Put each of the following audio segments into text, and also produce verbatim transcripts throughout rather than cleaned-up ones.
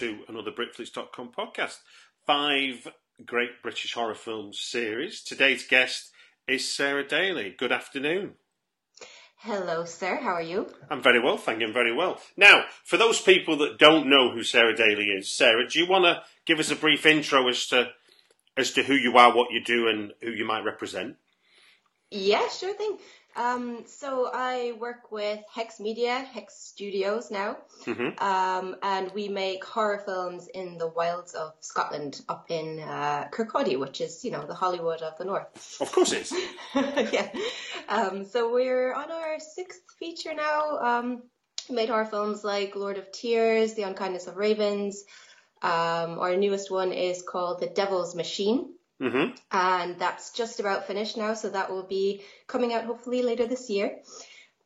To another Britflix dot com podcast, five great British horror films series. Today's guest is Sarah Daly. Good afternoon. Hello, sir. How are you? I'm very well, thank you. I'm very well. Now, for those people that don't know who Sarah Daly is, Sarah, do you want to give us a brief intro as to as to who you are, what you do, and who you might represent? Yeah, sure thing. Um, so I work with Hex Media, Hex Studios now, mm-hmm. um, and we make horror films in the wilds of Scotland, up in uh, Kirkcaldy, which is, you know, the Hollywood of the North. Of course it is. yeah. Um, so we're on our sixth feature now. Um, made horror films like Lord of Tears, The Unkindness of Ravens. Um, our newest one is called The Devil's Machine. Mm-hmm. And that's just about finished now, so that will be coming out hopefully later this year.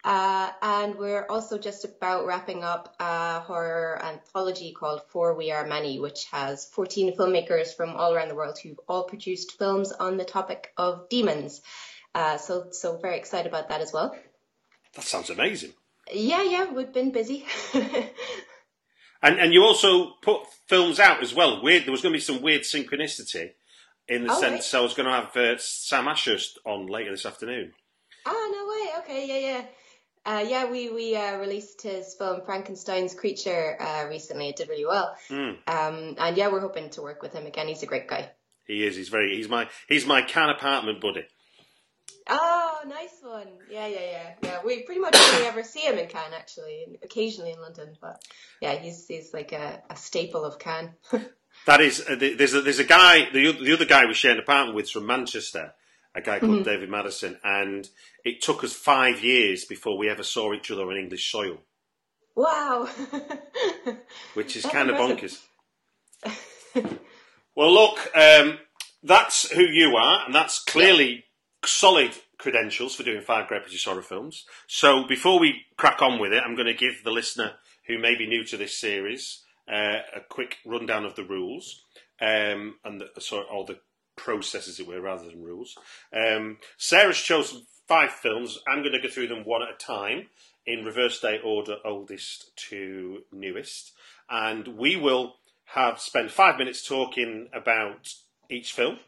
Uh, and we're also just about wrapping up a horror anthology called For We Are Many, which has fourteen filmmakers from all around the world who've all produced films on the topic of demons. Uh, so, so very excited about that as well. That sounds amazing. Yeah, yeah, we've been busy. and and you also put films out as well. Weird, there was going to be some weird synchronicity. In the oh, sense, right. I was going to have uh, Sam Ashurst on later this afternoon. Oh, no way. Okay, yeah, yeah. Uh, yeah, we, we uh, released his film Frankenstein's Creature uh, recently. It did really well. Mm. Um, and yeah, we're hoping to work with him again. He's a great guy. He is. He's very. He's my He's my can apartment buddy. Oh, nice one. Yeah, yeah, yeah. Yeah, we pretty much only ever see him in Cannes, actually, and occasionally in London. But yeah, he's, he's like a, a staple of Cannes. That is, uh, there's a, there's a guy, the, the other guy we shared an apartment with from Manchester, a guy called mm-hmm. David Madison, and it took us five years before we ever saw each other on English soil. Wow. Which is kind of bonkers. Well, look, um, that's who you are, and that's clearly yeah. solid credentials for doing five great British horror films. So before we crack on with it, I'm going to give the listener who may be new to this series... Uh, a quick rundown of the rules um, and the, sorry, all the process, as it were, rather than rules. Um, Sarah's chosen five films. I'm going to go through them one at a time in reverse day order, oldest to newest. And we will have spent five minutes talking about each film.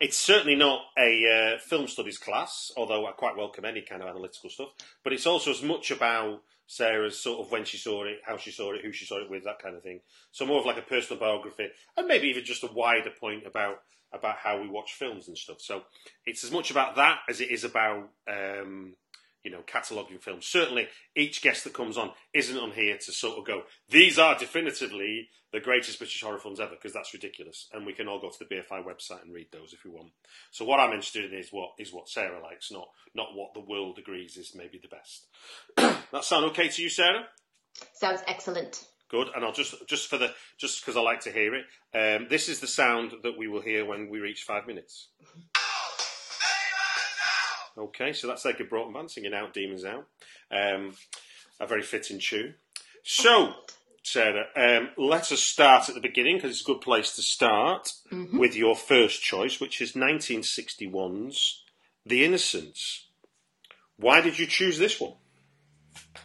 It's certainly not a uh, film studies class, although I quite welcome any kind of analytical stuff, but it's also as much about Sarah's sort of when she saw it, how she saw it, who she saw it with, that kind of thing. So more of like a personal biography, and maybe even just a wider point about about how we watch films and stuff. So it's as much about that as it is about, um, you know, cataloguing films. Certainly each guest that comes on isn't on here to sort of go, these are definitively the greatest British horror films ever, because that's ridiculous. And we can all go to the B F I website and read those if we want. So what I'm interested in is what is what Sarah likes, not not what the world agrees is maybe the best. That sound okay to you, Sarah? Sounds excellent. Good. And I'll just just for the just because I like to hear it. Um, this is the sound that we will hear when we reach five minutes. Okay, so that's like a Broughton Band singing Out Demons Out. Um, a very fitting tune. So, Sarah, um, let us start at the beginning, because it's a good place to start mm-hmm. with your first choice, which is nineteen sixty-one's The Innocents. Why did you choose this one?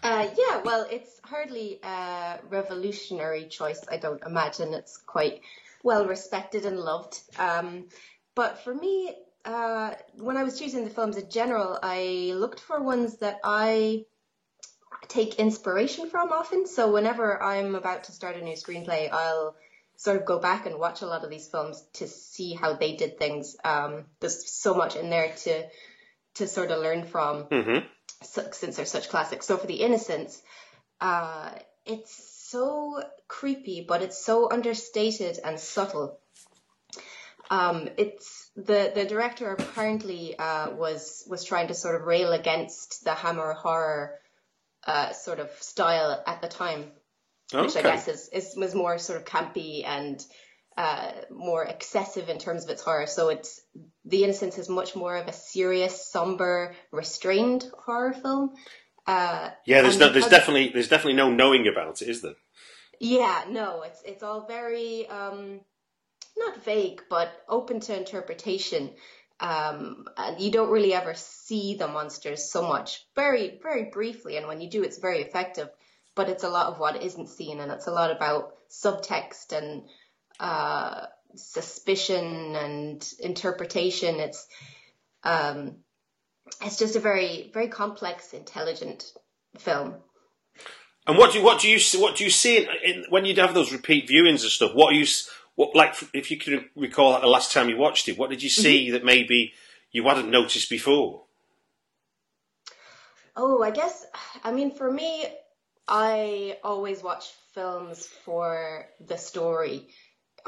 Uh, yeah, well, it's hardly a revolutionary choice, I don't imagine. It's quite well respected and loved. Um, but for me... uh, when I was choosing the films in general, I looked for ones that I take inspiration from often. So whenever I'm about to start a new screenplay, I'll sort of go back and watch a lot of these films to see how they did things. Um, there's so much in there to to sort of learn from, mm-hmm. so, since they're such classics. So for The Innocents, uh, it's so creepy, but it's so understated and subtle. Um, it's the the director apparently uh, was was trying to sort of rail against the Hammer horror uh, sort of style at the time. Okay. Which I guess is, is was more sort of campy and uh, more excessive in terms of its horror. So it's The Innocents is much more of a serious, somber, restrained horror film. Uh, yeah, there's no, there's definitely there's definitely no knowing about it, is there? Yeah, no, it's it's all very um, not vague, but open to interpretation. Um, and you don't really ever see the monsters so much, very very briefly, and when you do, it's very effective. But it's a lot of what isn't seen, and it's a lot about subtext and uh, suspicion and interpretation. It's um, it's just a very, very complex, intelligent film. And what do what do you what do you see in, in, when you have those repeat viewings and stuff? What are you what like if you could recall like, the last time you watched it? What did you see that maybe you hadn't noticed before? Oh, I guess I mean for me. I always watch films for the story,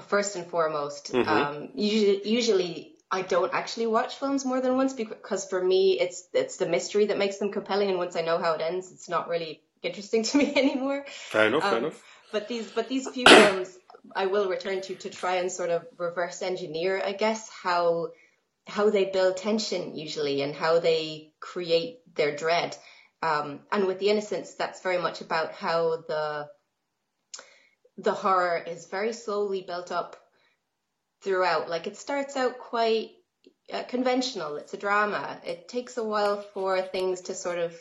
first and foremost. Mm-hmm. Um, usually, usually, I don't actually watch films more than once because for me, it's it's the mystery that makes them compelling. And once I know how it ends, it's not really interesting to me anymore. Fair enough, um, fair enough. But these, but these few films, I will return to to try and sort of reverse engineer, I guess, how how they build tension usually and how they create their dread. Um, and with The Innocents, that's very much about how the the horror is very slowly built up throughout. Like it starts out quite uh, conventional. It's a drama. It takes a while for things to sort of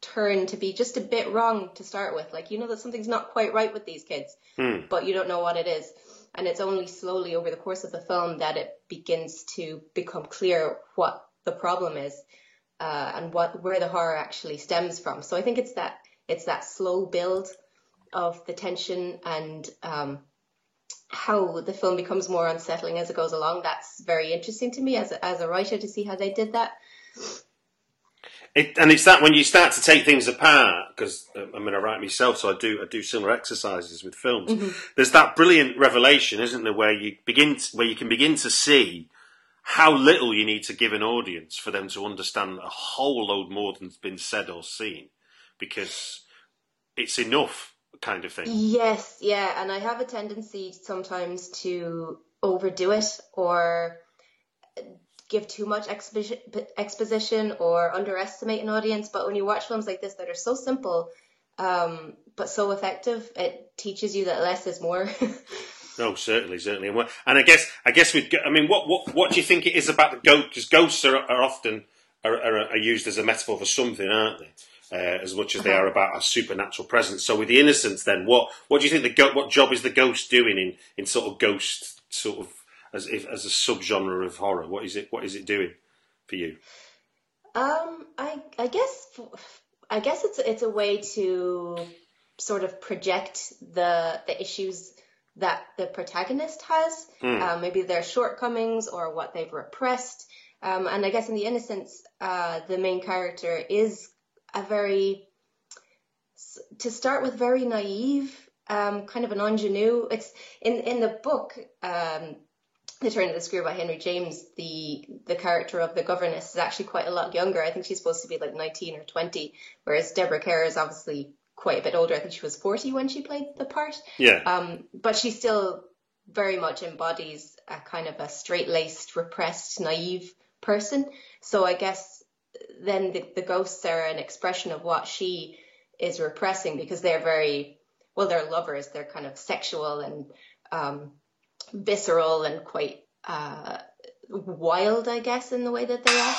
turn to be just a bit wrong to start with. Like you know that something's not quite right with these kids, hmm. but you don't know what it is. And it's only slowly over the course of the film that it begins to become clear what the problem is. Uh, and what where the horror actually stems from. So I think it's that it's that slow build of the tension and um, how the film becomes more unsettling as it goes along. That's very interesting to me as a, as a writer to see how they did that. It, and it's that when you start to take things apart, because um, I'm going to write myself, so I do I do similar exercises with films. Mm-hmm. There's that brilliant revelation, isn't there, where you begin to, where you can begin to see how little you need to give an audience for them to understand a whole load more than's been said or seen, because it's enough kind of thing. Yes, yeah, and I have a tendency sometimes to overdo it or give too much expo- exposition or underestimate an audience. But when you watch films like this that are so simple um, but so effective, it teaches you that less is more. No, certainly, certainly, and, and I guess, I guess we've. I mean, what, what, what do you think it is about the ghost? Because ghosts are, are often are, are, are used as a metaphor for something, aren't they? Uh, as much as they are about our supernatural presence. So, with The Innocents, then, what, what do you think the go- what job is the ghost doing in, in sort of ghost sort of as if, as a subgenre of horror? What is it? What is it doing for you? Um, I, I guess, I guess it's it's a way to sort of project the the issues that the protagonist has, mm. uh, maybe their shortcomings or what they've repressed. Um, and I guess in The Innocents, uh, the main character is a very, to start with, very naive, um, kind of an ingenue. It's in, in the book, um, The Turn of the Screw by Henry James, the, the character of the governess is actually quite a lot younger. I think she's supposed to be like nineteen or twenty, whereas Deborah Kerr is obviously quite a bit older. I think she was forty when she played the part. Yeah. Um, but she still very much embodies a kind of a straight-laced, repressed, naive person. So I guess then the, the ghosts are an expression of what she is repressing because they're very, well, they're lovers. They're kind of sexual and um, visceral and quite uh, wild, I guess, in the way that they are.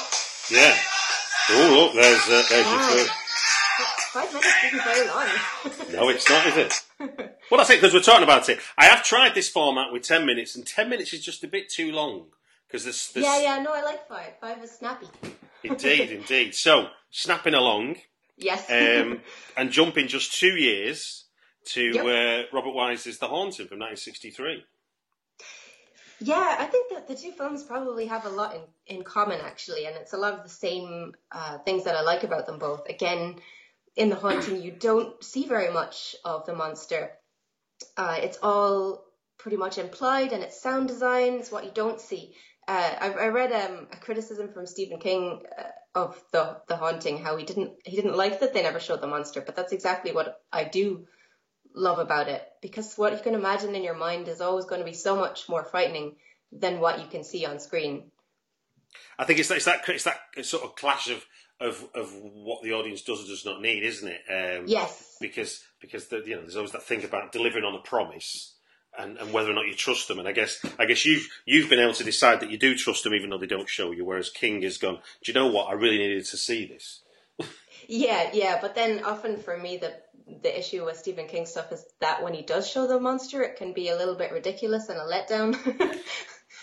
Yeah. Oh, look, there's, uh, there's yeah. your foot. Five minutes isn't very long. No, it's not, is it? Well, that's it, because we're talking about it. I have tried this format with ten minutes, and ten minutes is just a bit too long. Because this, this... Yeah, yeah, no, I like five. Five is snappy. Indeed, indeed. So, snapping along. Yes. um, and jumping just two years to yep. uh, Robert Wise's The Haunting from nineteen sixty-three. Yeah, I think that the two films probably have a lot in, in common, actually, and it's a lot of the same uh, things that I like about them both. Again, in The Haunting, you don't see very much of the monster. Uh, it's all pretty much implied, and it's sound design. It's what you don't see. Uh, I, I read um, a criticism from Stephen King uh, of the The Haunting, how he didn't he didn't like that they never showed the monster, but that's exactly what I do love about it, because what you can imagine in your mind is always going to be so much more frightening than what you can see on screen. I think it's that, it's that, it's that sort of clash of, of, of what the audience does or does not need, isn't it? Um, yes. Because because the, you know, there's always that thing about delivering on a promise and, and whether or not you trust them. And I guess I guess you've you've been able to decide that you do trust them even though they don't show you. Whereas King has gone, do you know what? I really needed to see this. Yeah, yeah. But then often for me, the the issue with Stephen King stuff is that when he does show the monster, it can be a little bit ridiculous and a letdown.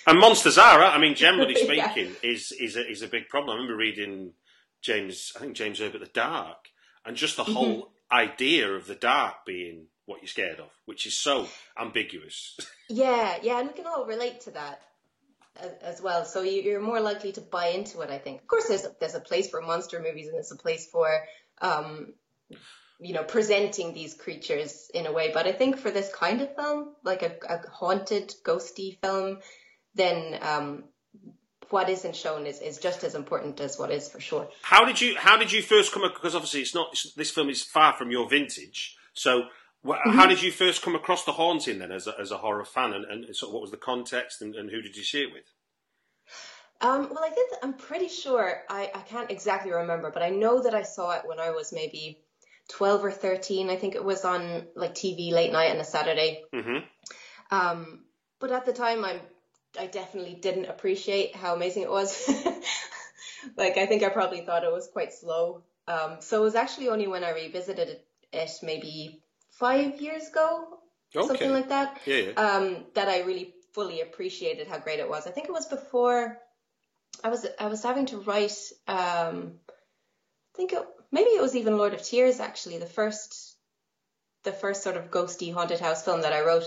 And monsters are, I mean, generally speaking, yeah. is is a, is a big problem. I remember reading James, I think James Herbert, The Dark, and just the whole mm-hmm. idea of the dark being what you're scared of, which is so ambiguous. Yeah, yeah, and we can all relate to that as well. So you're more likely to buy into it, I think. Of course, there's a, there's a place for monster movies, and there's a place for, um, you know, presenting these creatures in a way. But I think for this kind of film, like a, a haunted, ghosty film, then um, what isn't shown is, is just as important as what is, for sure. How did you How did you first come? Because obviously, it's not this film is far from your vintage. So mm-hmm. how did you first come across The Haunting then, as a, as a horror fan, and, and sort of what was the context, and, and who did you see it with? Um, well, I think that I'm pretty sure I, I can't exactly remember, but I know that I saw it when I was maybe twelve or thirteen. I think it was on like T V late night on a Saturday. Mm-hmm. Um, but at the time, I'm I definitely didn't appreciate how amazing it was. Like, I think I probably thought it was quite slow. Um, so it was actually only when I revisited it, it maybe five years ago, okay. something like that, yeah, yeah. Um, that I really fully appreciated how great it was. I think it was before I was, I was having to write, um, I think it, maybe it was even Lord of Tears, actually, the first, the first sort of ghosty haunted house film that I wrote.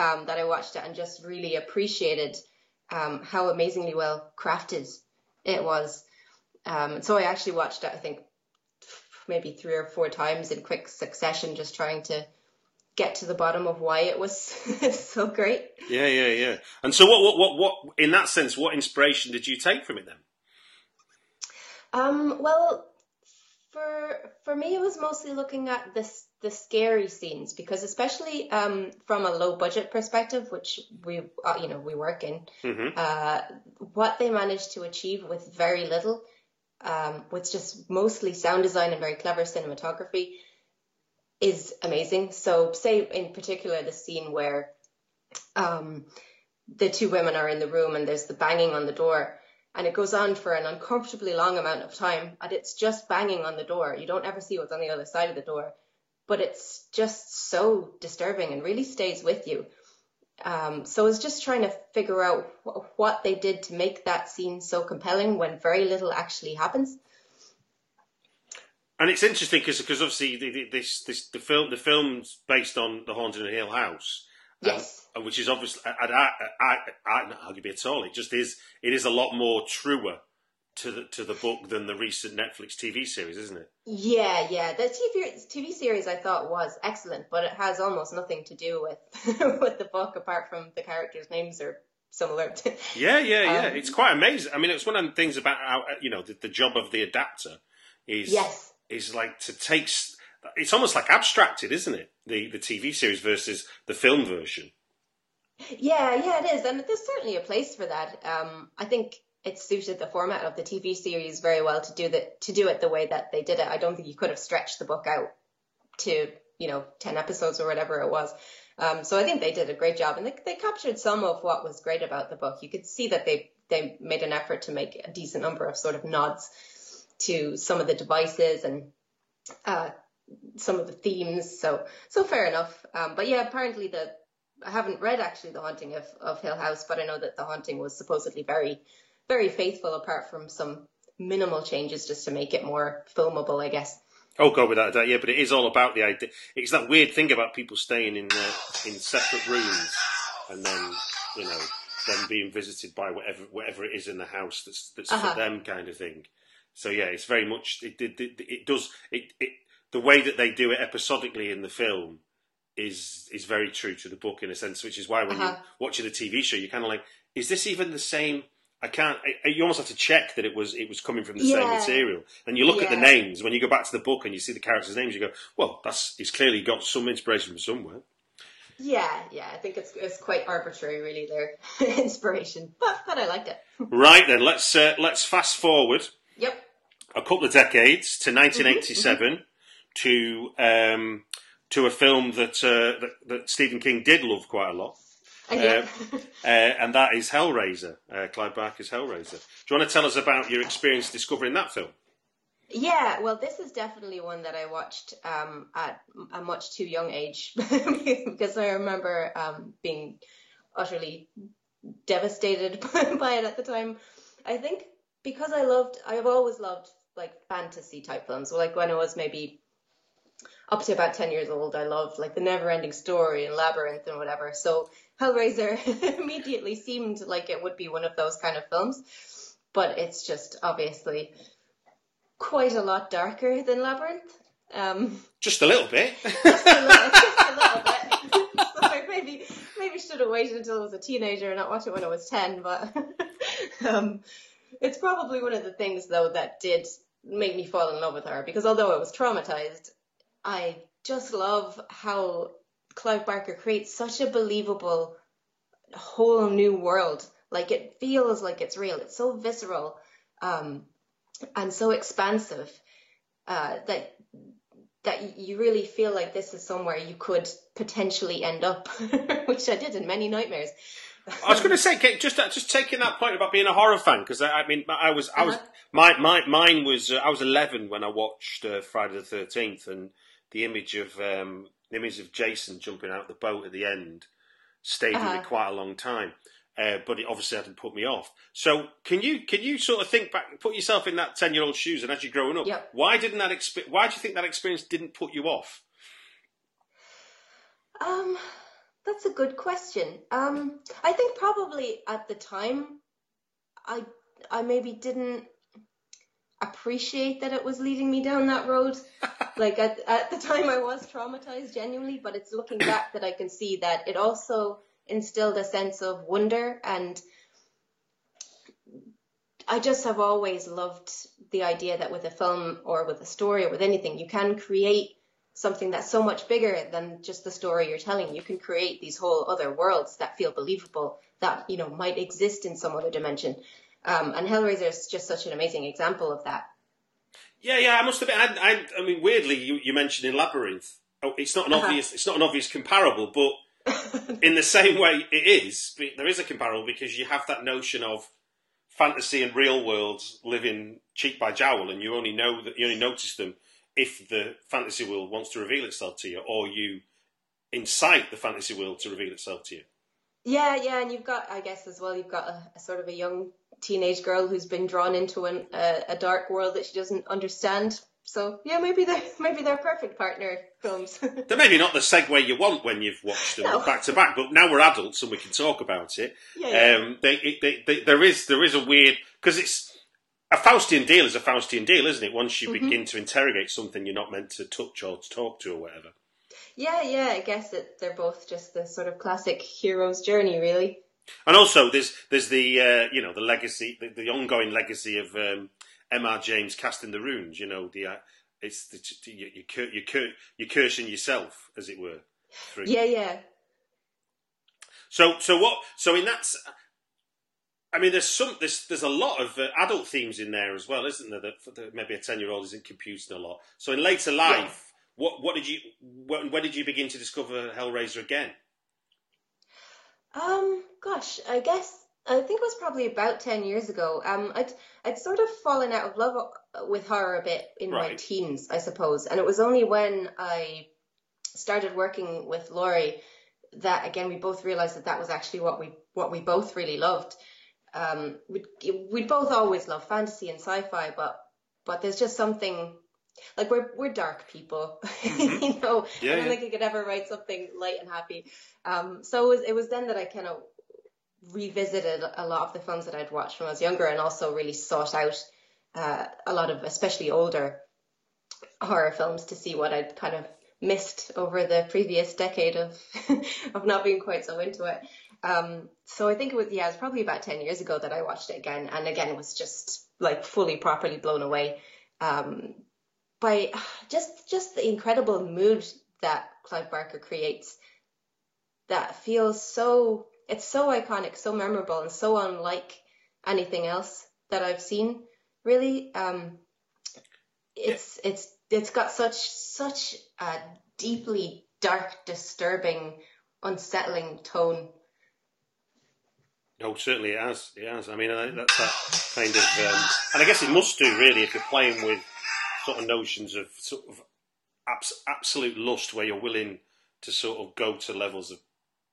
Um, that I watched it and just really appreciated um, how amazingly well crafted it was. Um, so I actually watched it, I think, maybe three or four times in quick succession, just trying to get to the bottom of why it was so great. Yeah, yeah, yeah. And so what, what, what, what, in that sense, what inspiration did you take from it then? Um, well, for for me, it was mostly looking at this the scary scenes, because especially um, from a low budget perspective, which we, uh, you know, we work in, mm-hmm. uh, what they managed to achieve with very little, um, with just mostly sound design and very clever cinematography, is amazing. So say in particular, the scene where um, the two women are in the room and there's the banging on the door, and it goes on for an uncomfortably long amount of time, and it's just banging on the door. You don't ever see what's on the other side of the door. But it's just so disturbing and really stays with you. Um, so I was just trying to figure out wh- what they did to make that scene so compelling when very little actually happens. And it's interesting because obviously the, the, this, this, the, film, the film's based on The Haunting of Hill House. Yes. Um, which is obviously, I, I, I, I, not arguably at all, it just is, it is a lot more truer to the to the book than the recent Netflix T V series, isn't it? Yeah, yeah. The T V T V series I thought was excellent, but it has almost nothing to do with with the book apart from the characters' names are similar. Yeah, yeah, yeah. Um, it's quite amazing. I mean, it's one of the things about how, you know, the, the job of the adapter is yes. is like to take. It's almost like abstracted, isn't it? The the T V series versus the film version. Yeah, yeah, it is, and there's certainly a place for that. Um, I think. It suited the format of the T V series very well to do that, to do it the way that they did it. I don't think you could have stretched the book out to, you know, ten episodes or whatever it was. Um, so I think they did a great job, and they, they captured some of what was great about the book. You could see that they, they made an effort to make a decent number of sort of nods to some of the devices and uh, some of the themes. So, so fair enough. Um, but yeah, apparently the, I haven't read actually The Haunting of, of Hill House, but I know that The Haunting was supposedly very, very faithful, apart from some minimal changes just to make it more filmable, I guess. Oh God, without a doubt, yeah. But it is all about the idea. It's that weird thing about people staying in uh, in separate rooms, and then you know them being visited by whatever whatever it is in the house that's that's uh-huh. for them, kind of thing. So yeah, it's very much it it, it, it does it, it the way that they do it episodically in the film is is very true to the book in a sense, which is why when uh-huh. you're watching a T V show, you're kind of like, is this even the same? I can't. I, you almost have to check that it was it was coming from the yeah. same material. And you look yeah. at the names when you go back to the book and you see the characters' names. You go, well, that's it's clearly got some inspiration from somewhere. Yeah, yeah. I think it's it's quite arbitrary, really, their inspiration, but but I liked it. Right then, let's uh, let's fast forward. Yep. A couple of decades to nineteen eighty-seven mm-hmm. to um, to a film that, uh, that that Stephen King did love quite a lot. Uh, uh, and that is Hellraiser, uh, Clive Barker's Hellraiser. Do you want to tell us about your experience discovering that film? Yeah, well, this is definitely one that I watched um, at a much too young age because I remember um, being utterly devastated by it at the time. I think because I loved, I've always loved like fantasy type films. Like when I was maybe up to about ten years old, I loved like The Never Ending Story and Labyrinth and whatever. So Hellraiser immediately seemed like it would be one of those kind of films, but it's just obviously quite a lot darker than Labyrinth. Um, just a little bit. Just a little, just a little bit. So I maybe maybe should have waited until I was a teenager and not watched it when I was ten. But um, it's probably one of the things though that did make me fall in love with her, because although I was traumatized, I just love how Clive Barker creates such a believable whole new world. Like it feels like it's real. It's so visceral um, and so expansive uh, that that you really feel like this is somewhere you could potentially end up, which I did in many nightmares. I was going to say, Kate, just just taking that point about being a horror fan, because I, I mean, I was, I was, uh-huh. my, my, mine was, uh, I was eleven when I watched uh, Friday the thirteenth, and the image of. Um, The image of Jason jumping out the boat at the end stayed uh-huh. with me quite a long time, uh, but it obviously hadn't put me off. So, can you can you sort of think back, put yourself in that ten year old shoes, and as you're growing up, yep. why didn't that exp- Why do you think that experience didn't put you off? Um, that's a good question. Um, I think probably at the time, I I maybe didn't appreciate that it was leading me down that road. Like at, at the time I was traumatized genuinely, but it's looking back that I can see that it also instilled a sense of wonder. And I just have always loved the idea that with a film or with a story or with anything, you can create something that's so much bigger than just the story you're telling. You can create these whole other worlds that feel believable, that, you know, might exist in some other dimension. Um, and Hellraiser is just such an amazing example of that. Yeah, yeah, I must admit. I, I, I mean, weirdly, you, you mentioned in Labyrinth. Oh, it's not an uh-huh. obvious. It's not an obvious comparable, but in the same way, it is. There is a comparable because you have that notion of fantasy and real worlds living cheek by jowl, and you only know that you only notice them if the fantasy world wants to reveal itself to you, or you incite the fantasy world to reveal itself to you. Yeah, yeah, and you've got, I guess, as well, you've got a, a sort of a young teenage girl who's been drawn into an, uh, a dark world that she doesn't understand. So, yeah, maybe they're, maybe they're perfect partner films. They're maybe not the segue you want when you've watched them no. back to back, but now we're adults and we can talk about it. Yeah, yeah. Um, they, it they, they, there is there is a weird... Because it's... A Faustian deal is a Faustian deal, isn't it? Once you mm-hmm. begin to interrogate something you're not meant to touch or to talk to or whatever. Yeah, yeah, I guess that they're both just the sort of classic hero's journey, really. And also, there's there's the uh, you know the legacy, the, the ongoing legacy of um, M R James casting the runes. You know, the uh, it's the, you, you cur- you cur- you're cursing yourself, as it were. Through. Yeah, yeah. So so what? So in that, I mean, there's some there's there's a lot of uh, adult themes in there as well, isn't there? That, that maybe a ten year old isn't computing a lot. So in later life, yeah. what what did you when, when did you begin to discover Hellraiser again? Um, gosh, I guess, I think it was probably about ten years ago. Um, I'd, I'd sort of fallen out of love with horror a bit in right. my teens, I suppose. And it was only when I started working with Laurie that again, we both realized that that was actually what we what we both really loved. Um, we we both always loved fantasy and sci-fi, but but there's just something like we're we're dark people, mm-hmm. you know. Yeah, I don't yeah. think you could ever write something light and happy. Um, so it was, it was then that I kind of revisited a lot of the films that I'd watched when I was younger, and also really sought out uh, a lot of especially older horror films to see what I'd kind of missed over the previous decade of of not being quite so into it. Um, so I think it was, yeah, it was probably about ten years ago that I watched it again. And again, was just like fully, properly blown away um, by just, just the incredible mood that Clive Barker creates that feels so, it's so iconic, so memorable, and so unlike anything else that I've seen, really. Um, it's, it's, it's got such, such a deeply dark, disturbing, unsettling tone. Oh, certainly it has. It has. I mean, that's that kind of, um, and I guess it must do really if you're playing with sort of notions of sort of abs- absolute lust, where you're willing to sort of go to levels of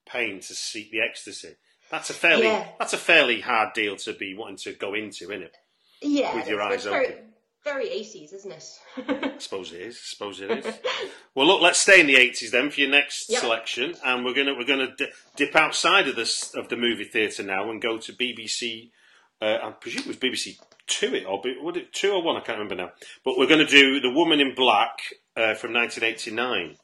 pain to seek the ecstasy. That's a fairly yeah. that's a fairly hard deal to be wanting to go into, isn't it? Yeah, with your eyes very, open. Very eighties, isn't it? I suppose it is. I suppose it is. Well, look, let's stay in the eighties then for your next yep. selection, and we're gonna we're gonna di- dip outside of this of the movie theatre now and go to B B C. Uh, I presume it was B B C Two, it or B- was it Two or One? I can't remember now. But we're going to do The Woman in Black uh, from nineteen eighty-nine.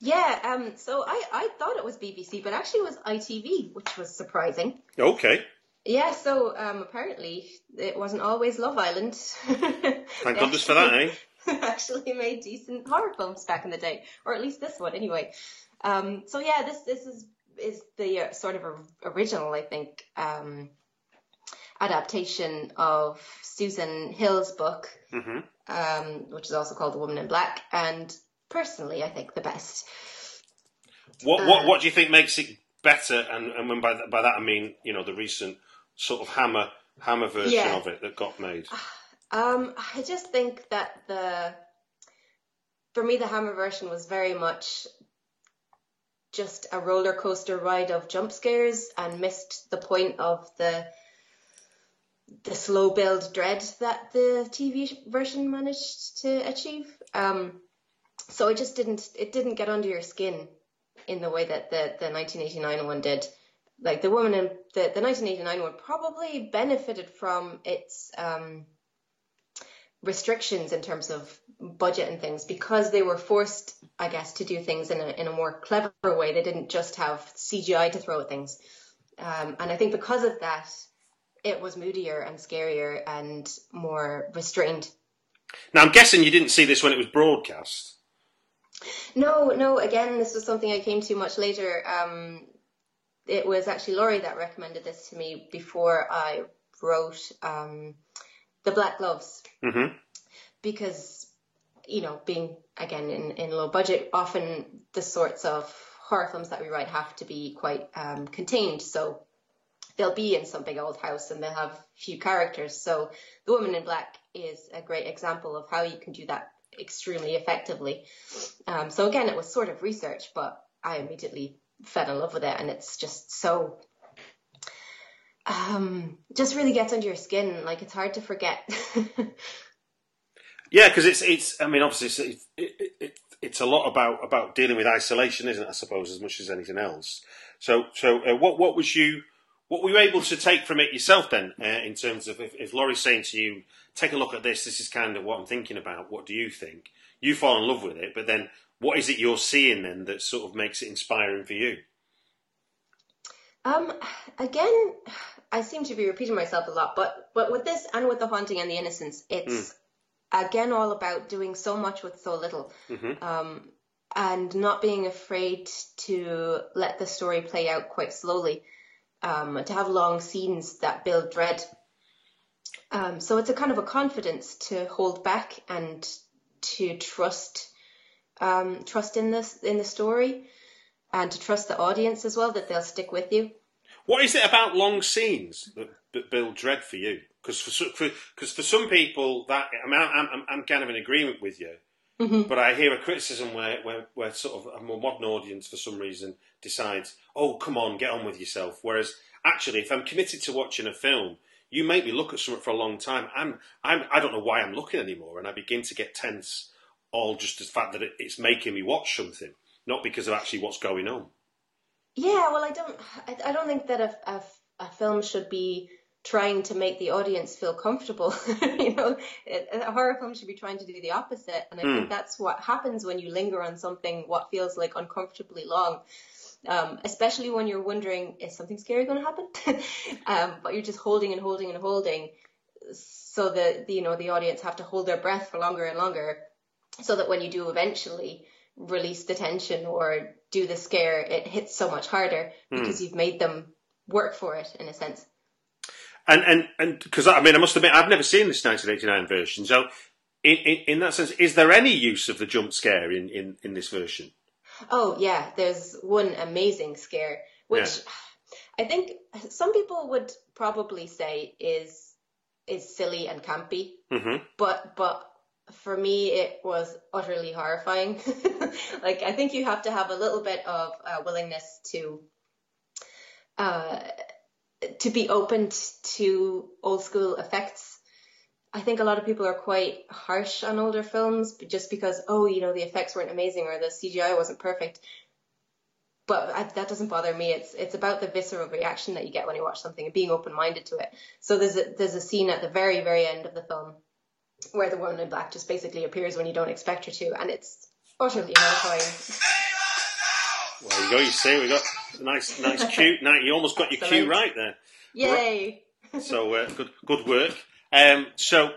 Yeah. Um. So I I thought it was B B C, but actually it was I T V, which was surprising. Okay. Yeah, so um, apparently it wasn't always Love Island. Thank goodness for that, eh? Actually made decent horror films back in the day, or at least this one anyway. Um, so yeah, this this is is the uh, sort of a, original, I think, um, adaptation of Susan Hill's book, mm-hmm. um, which is also called The Woman in Black, and personally, I think the best. What what uh, what do you think makes it better? And and when by th- by that I mean, you know, the recent sort of Hammer Hammer version yeah. of it that got made. Um, I just think that the for me the Hammer version was very much just a roller coaster ride of jump scares and missed the point of the the slow build dread that the T V version managed to achieve. Um, so it just didn't it didn't get under your skin in the way that the the nineteen eighty-nine one did. Like the woman in the, the nineteen eighty-nine one probably benefited from its um, restrictions in terms of budget and things, because they were forced, I guess, to do things in a in a more clever way. They didn't just have C G I to throw at things, um, and I think because of that, it was moodier and scarier and more restrained. Now, I'm guessing you didn't see this when it was broadcast. No, no. Again, this was something I came to much later. Um, it was actually Laurie that recommended this to me before I wrote um, The Black Gloves. Mm-hmm. Because, you know, being, again, in, in low budget, often the sorts of horror films that we write have to be quite um, contained. So they'll be in some big old house and they'll have few characters. So The Woman in Black is a great example of how you can do that extremely effectively. Um, so again, it was sort of research, but I immediately fell in love with it, and it's just so um, just really gets under your skin. Like, it's hard to forget. Yeah, because it's it's. I mean, obviously, it's it, it, it, it's a lot about about dealing with isolation, isn't it? I suppose as much as anything else. So so uh, what what was you what were you able to take from it yourself then? Uh, in terms of if, if Laurie's saying to you, take a look at this, this is kind of what I'm thinking about, what do you think? You fall in love with it, but then what is it you're seeing then that sort of makes it inspiring for you? Um, again, I seem to be repeating myself a lot, but, but with this and with The Haunting and The Innocents, it's mm. again all about doing so much with so little, mm-hmm. um, and not being afraid to let the story play out quite slowly, um, to have long scenes that build dread. Um, so it's a kind of a confidence to hold back and to trust, um, trust in this, in the story, and to trust the audience as well, that they'll stick with you. What is it about long scenes that, that build dread for you? Because for, for, for some people that, I mean, I'm, I'm, I'm kind of in agreement with you. Mm-hmm. But I hear a criticism where, where, where sort of a more modern audience, for some reason, decides, oh, come on, get on with yourself. Whereas, actually, if I'm committed to watching a film, you make me look at something for a long time. I'm, I'm, I don't know why I'm looking anymore, and I begin to get tense, all just the fact that it, it's making me watch something, not because of actually what's going on. Yeah, well, I don't, I, I don't think that a, a, a film should be trying to make the audience feel comfortable. You know, it, a horror film should be trying to do the opposite, and I mm. think that's what happens when you linger on something what feels like uncomfortably long, um, especially when you're wondering, is something scary going to happen? um, but you're just holding and holding and holding, so that, you know, the audience have to hold their breath for longer and longer, so that when you do eventually release the tension or do the scare, it hits so much harder because mm. you've made them work for it, in a sense. And and and because I mean, I must admit, I've never seen this nineteen eighty-nine version. So, in, in, in that sense, is there any use of the jump scare in, in, in this version? Oh yeah, there's one amazing scare, which yeah. I think some people would probably say is is silly and campy, mm-hmm. but but for me, it was utterly horrifying. Like, I think you have to have a little bit of uh, willingness to. Uh, to be open to old school effects. I think a lot of people are quite harsh on older films, but just because, oh, you know, the effects weren't amazing or the C G I wasn't perfect. But I, that doesn't bother me. It's it's about the visceral reaction that you get when you watch something and being open-minded to it. So there's a, there's a scene at the very, very end of the film where the woman in black just basically appears when you don't expect her to, and it's utterly horrifying. Well, you go, you see, we got a nice, nice cue. Now, you almost got your cue right there. Yay! So, uh, good good work. Um, so,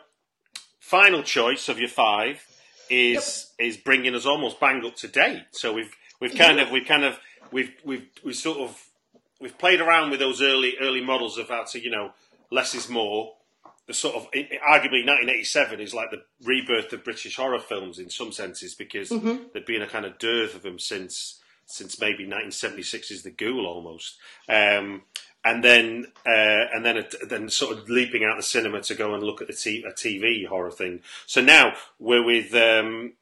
final choice of your five is yep. is bringing us almost bang up to date. So we've we've kind yeah. of we've kind of we've we've we sort of we've played around with those early early models of how to, you know, less is more. The sort of arguably nineteen eighty-seven is like the rebirth of British horror films in some senses, because mm-hmm. there'd been a kind of dearth of them since. since maybe nineteen seventy-six is The Ghoul almost. Um, and then uh, and then a, then sort of leaping out the cinema to go and look at the t- a T V horror thing. So now we're with um,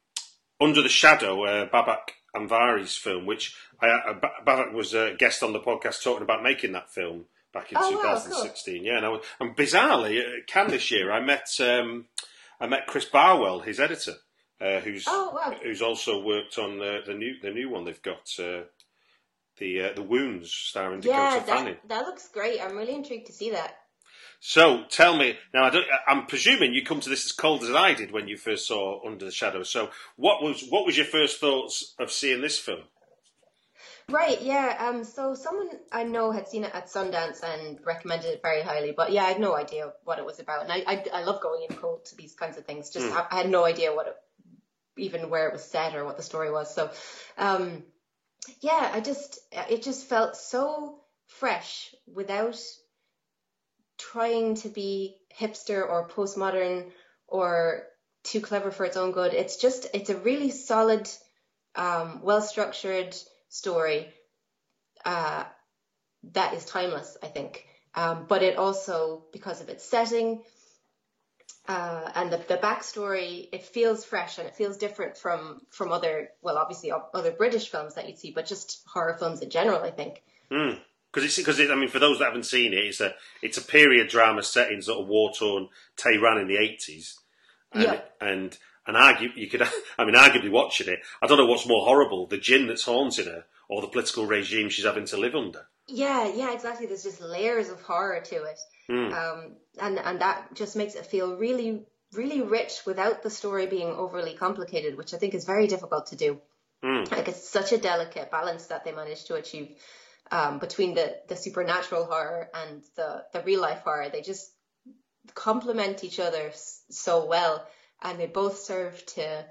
Under the Shadow, uh, Babak Anvari's film, which I, uh, Babak was a guest on the podcast talking about making that film back in oh, two thousand sixteen. Wow, cool. Yeah, and, I was, and bizarrely, at Cannes this year, I met, um, I met Chris Barwell, his editor. Uh, who's oh, wow. who's also worked on uh, the new the new one they've got, uh, the uh, the Wounds, starring Dakota yeah, that, Fanning. That looks great. I'm really intrigued to see that. So tell me now. I don't, I'm presuming you come to this as cold as I did when you first saw Under the Shadow. So what was what was your first thoughts of seeing this film? Right. Yeah. Um. So someone I know had seen it at Sundance and recommended it very highly. But yeah, I had no idea what it was about. And I I, I love going in cold to these kinds of things. Just mm. I, I had no idea what it. Even where it was set or what the story was. So, um, yeah, I just, it just felt so fresh without trying to be hipster or postmodern or too clever for its own good. It's just, it's a really solid, um, well-structured story, uh, that is timeless, I think. Um, but it also, because of its setting, Uh, and the, the backstory, it feels fresh and it feels different from, from other, well, obviously other British films that you'd see, but just horror films in general, I think. Because mm. it's because it, I mean, for those that haven't seen it, it's a it's a period drama set in sort of war-torn Tehran in the eighties, and yep. and and argue you could, I mean, arguably watching it, I don't know what's more horrible: the djinn that's haunting her, or the political regime she's having to live under. Yeah, yeah, exactly. There's just layers of horror to it. Mm. Um, and, and that just makes it feel really, really rich without the story being overly complicated, which I think is very difficult to do. Mm. Like, it's such a delicate balance that they managed to achieve um, between the, the supernatural horror and the, the real life horror. They just complement each other so well, and they both serve to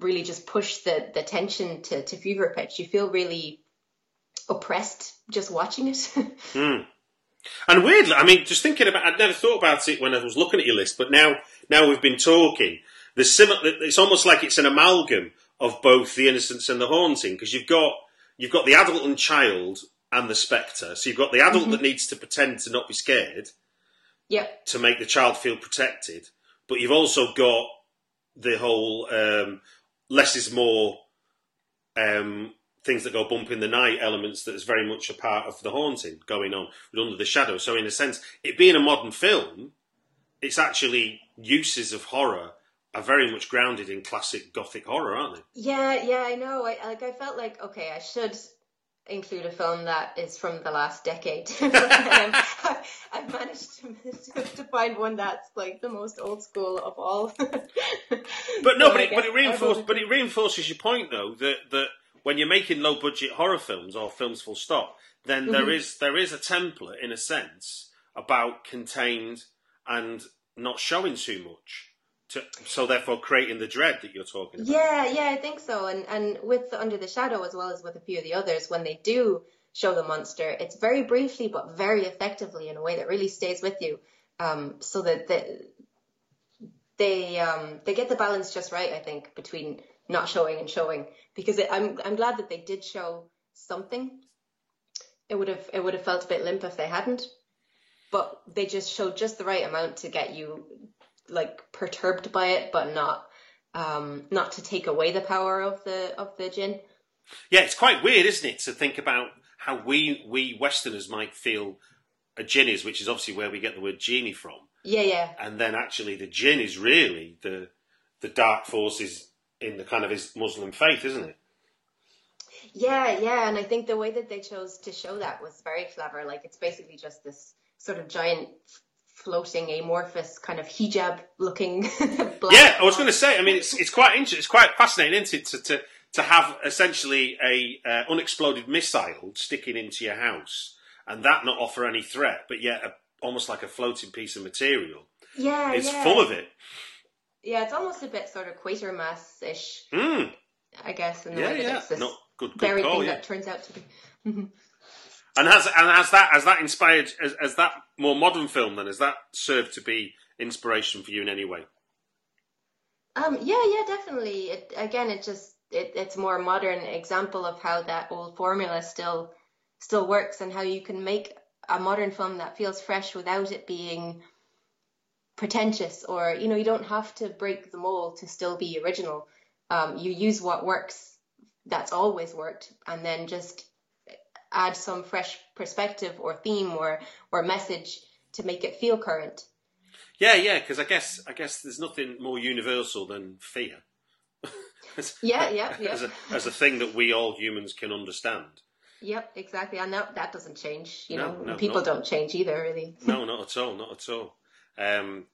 really just push the, the tension to, to fever pitch. You feel really oppressed just watching it. Mm. And weirdly, I mean, just thinking about, I'd never thought about it when I was looking at your list, but now, now we've been talking, the similar, it's almost like it's an amalgam of both The Innocents and The Haunting, because you've got, you've got the adult and child and the spectre. So you've got the adult mm-hmm. that needs to pretend to not be scared yep. to make the child feel protected, but you've also got the whole, um, less is more, um, things that go bump in the night elements that is very much a part of the haunting going on with Under the Shadow. So in a sense, it being a modern film, it's actually uses of horror are very much grounded in classic Gothic horror, aren't they? Yeah, yeah, I know. I, like, I felt like, okay, I should include a film that is from the last decade. um, I, I've managed to, to find one that's like the most old school of all. But no, so but, it, but it reinforces. But it reinforces your point, though, that that when you're making low budget horror films or films full stop, then mm-hmm. there is there is a template in a sense about contained and not showing too much. To, so therefore creating the dread that you're talking about. Yeah, yeah, I think so. And and with the Under the Shadow, as well as with a few of the others, when they do show the monster, it's very briefly but very effectively in a way that really stays with you, um, so that they, they, um, they get the balance just right, I think, between not showing and showing. Because it, I'm I'm glad that they did show something. It would have, it would have felt a bit limp if they hadn't. But they just showed just the right amount to get you like perturbed by it, but not um, not to take away the power of the of the djinn. Yeah, it's quite weird, isn't it, to think about how we we Westerners might feel a djinn is, which is obviously where we get the word genie from. Yeah, yeah. And then actually, the djinn is really the the dark forces in the kind of his Muslim faith, isn't it? Yeah, yeah. And I think the way that they chose to show that was very clever. Like, it's basically just this sort of giant floating, amorphous, kind of hijab-looking black. Yeah, I was going to say, I mean, it's it's quite interesting, it's quite fascinating, isn't it, to, to, to have essentially a uh, unexploded missile sticking into your house, and that not offer any threat, but yet a, almost like a floating piece of material. Yeah, it's yeah. full of it. Yeah, it's almost a bit sort of Quatermass-ish, mm. I guess, in the yeah, way that yeah. it's this not good, good buried call, thing yeah. that turns out to be... And has and has that has that inspired as as that more modern film then, has that served to be inspiration for you in any way? Um, yeah, yeah, definitely. It, again, it just it, it's a more modern example of how that old formula still still works, and how you can make a modern film that feels fresh without it being pretentious, or you know, you don't have to break the mold to still be original. Um, you use what works, that's always worked, and then just add some fresh perspective or theme or or message to make it feel current. Yeah, yeah, because I guess I guess there's nothing more universal than fear. as, yeah, yeah, yeah. As a, as a thing that we all humans can understand. Yep, exactly. And that that doesn't change. You no, know, no, people not, don't change either, really. No, not at all, not at all. Um,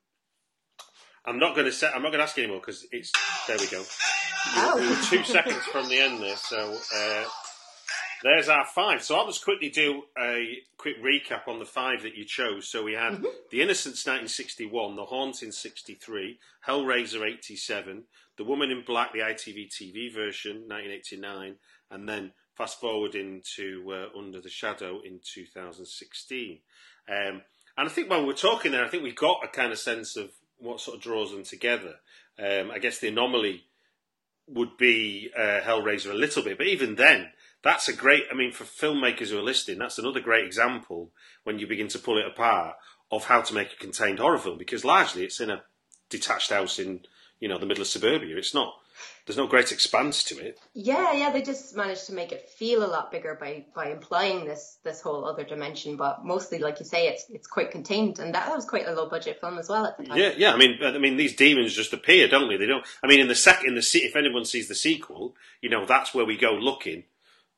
I'm not going to say. I'm not going to ask you anymore because it's there. We go. Oh. We were two seconds from the end there, so. Uh, There's our five. So I'll just quickly do a quick recap on the five that you chose. So we had mm-hmm. The Innocents nineteen sixty-one, The Haunting sixty-three, Hellraiser eighty-seven, The Woman in Black, the I T V T V version nineteen eighty-nine, and then fast forward into uh, Under the Shadow in two thousand sixteen. Um, and I think while we were talking there, I think we got a kind of sense of what sort of draws them together. Um, I guess the anomaly would be uh, Hellraiser a little bit, but even then, that's a great, I mean, for filmmakers who are listening, that's another great example when you begin to pull it apart of how to make a contained horror film, because largely it's in a detached house in, you know, the middle of suburbia. It's not, there's no great expanse to it. Yeah, yeah, they just managed to make it feel a lot bigger by, by implying this this whole other dimension, but mostly, like you say, it's it's quite contained, and that was quite a low-budget film as well at the time. Yeah, yeah, I mean, I mean, these demons just appear, don't they? They don't, I mean, in the sec, in the se- if anyone sees the sequel, you know, that's where we go looking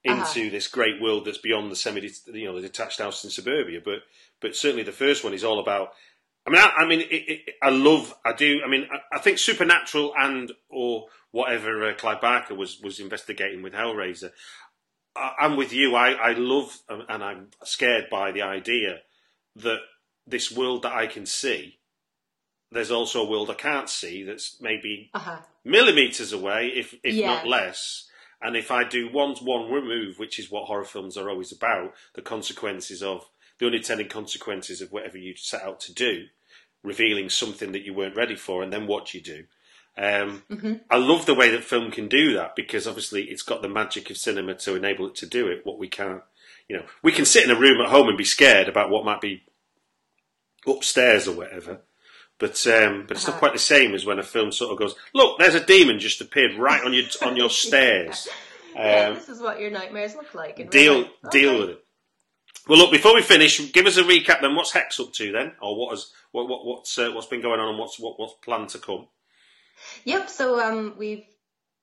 into uh-huh. this great world that's beyond the semi, you know, the detached house in suburbia. But but certainly the first one is all about. I mean, I, I mean, it, it, I love, I do. I mean, I, I think supernatural and or whatever uh, Clive Barker was was investigating with Hellraiser. I, I'm with you. I I love and I'm scared by the idea that this world that I can see, there's also a world I can't see that's maybe uh-huh. millimeters away, if if yeah. not less. And if I do one one move, which is what horror films are always about, the consequences of, the unintended consequences of whatever you set out to do, revealing something that you weren't ready for, and then what do you do? Um, mm-hmm. I love the way that film can do that, because obviously it's got the magic of cinema to enable it to do it, what we can't, you know. We can sit in a room at home and be scared about what might be upstairs or whatever, But um, but it's not quite the same as when a film sort of goes, look, there's a demon just appeared right on your on your stairs. Um, yeah, this is what your nightmares look like. And deal like, okay. deal with it. Well, look, before we finish, give us a recap then. What's Hex up to then, or what has what what what's uh, what's been going on, and what's what what's planned to come? Yep. So um, we've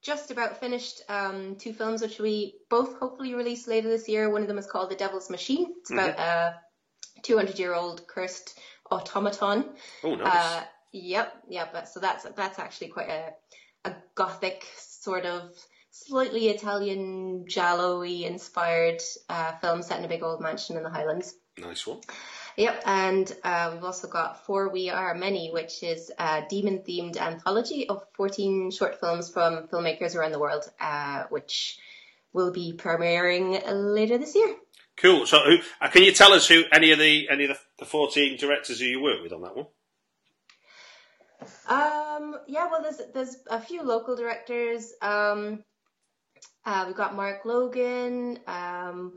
just about finished um, two films, which we both hopefully release later this year. One of them is called The Devil's Machine. It's about mm-hmm. a two hundred year old cursed automaton. Oh, nice. Uh, yep, yep. So that's that's actually quite a a gothic sort of slightly Italian giallo-y inspired uh, film set in a big old mansion in the Highlands. Nice one. Yep, and uh, we've also got For We Are Many, which is a demon-themed anthology of fourteen short films from filmmakers around the world, uh, which will be premiering later this year. Cool. So, who, uh, can you tell us who any of the any of the fourteen directors who you work with on that one? Um. Yeah. Well, there's there's a few local directors. Um. Uh, we've got Mark Logan, um,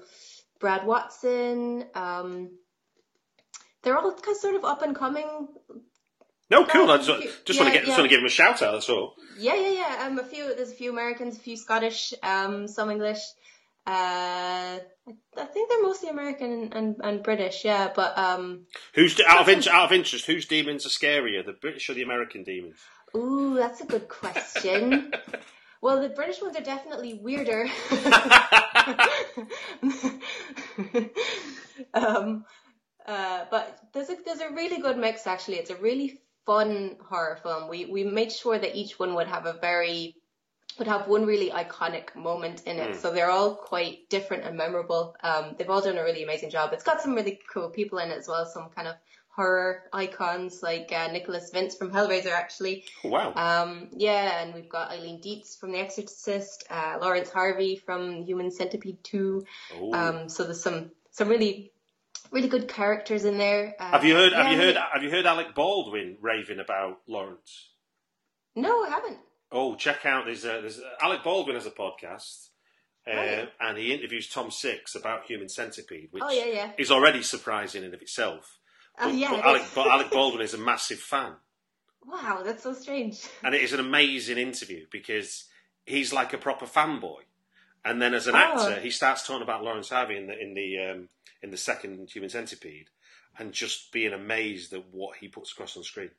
Brad Watson. Um. They're all sort of up and coming. No, guys. Cool. I just, just yeah, want to get, yeah. just want to give them a shout out. That's all. Yeah, yeah, yeah. Um, a few. There's a few Americans, a few Scottish, um, some English. Uh, I think they're mostly American and, and, and British. Yeah, but um, who's out of in- out of interest? Whose demons are scarier, the British or the American demons? Ooh, that's a good question. Well, the British ones are definitely weirder. um. Uh, but there's a there's a really good mix actually. It's a really fun horror film. We we made sure that each one would have a very would have one really iconic moment in it. Mm. So they're all quite different and memorable. Um, they've all done a really amazing job. It's got some really cool people in it as well. Some kind of horror icons like uh, Nicholas Vince from Hellraiser actually. Oh, wow. Um, yeah, and we've got Eileen Dietz from The Exorcist, uh, Lawrence Harvey from Human Centipede two. Oh. Um, so there's some some really Really good characters in there. Uh, have you heard? Have yeah, you heard? Have you heard Alec Baldwin raving about Lawrence? No, I haven't. Oh, check out there's, a, there's a, Alec Baldwin has a podcast, um, oh. and he interviews Tom Six about Human Centipede, which oh, yeah, yeah. is already surprising in and of itself. But, oh, yeah, but, it Alec, but Alec Baldwin is a massive fan. Wow, that's so strange. And it is an amazing interview because he's like a proper fanboy. And then, as an oh. actor, he starts talking about Lawrence Harvey in the in the um, in the second Human Centipede, and just being amazed at what he puts across on screen.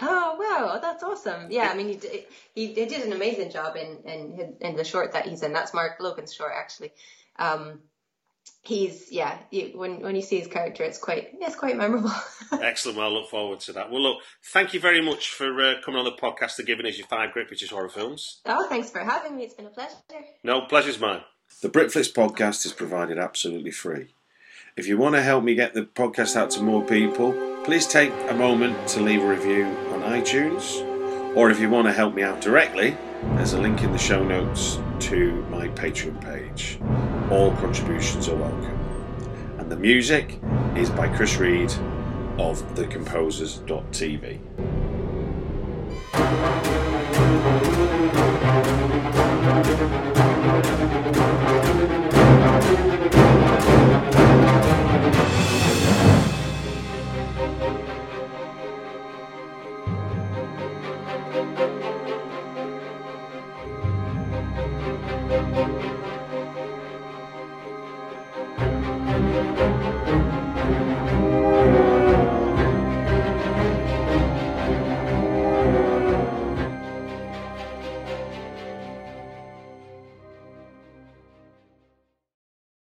Oh wow, that's awesome! Yeah, I mean, he did, he, he did an amazing job in in in the short that he's in. That's Mark Logan's short, actually. Um, he's yeah, you, when when you see his character, it's quite it's quite memorable. Excellent. Well, I look forward to that. Well, look, thank you very much for uh, coming on the podcast and giving us your five great British horror films. Oh, thanks for having me. It's been a pleasure. No, pleasure's mine. The Britflix podcast is provided absolutely free. If you want to help me get the podcast out to more people, please take a moment to leave a review on iTunes. Or if you want to help me out directly, there's a link in the show notes to my Patreon page. All contributions are welcome. And the music is by Chris Reed of the composers dot t v.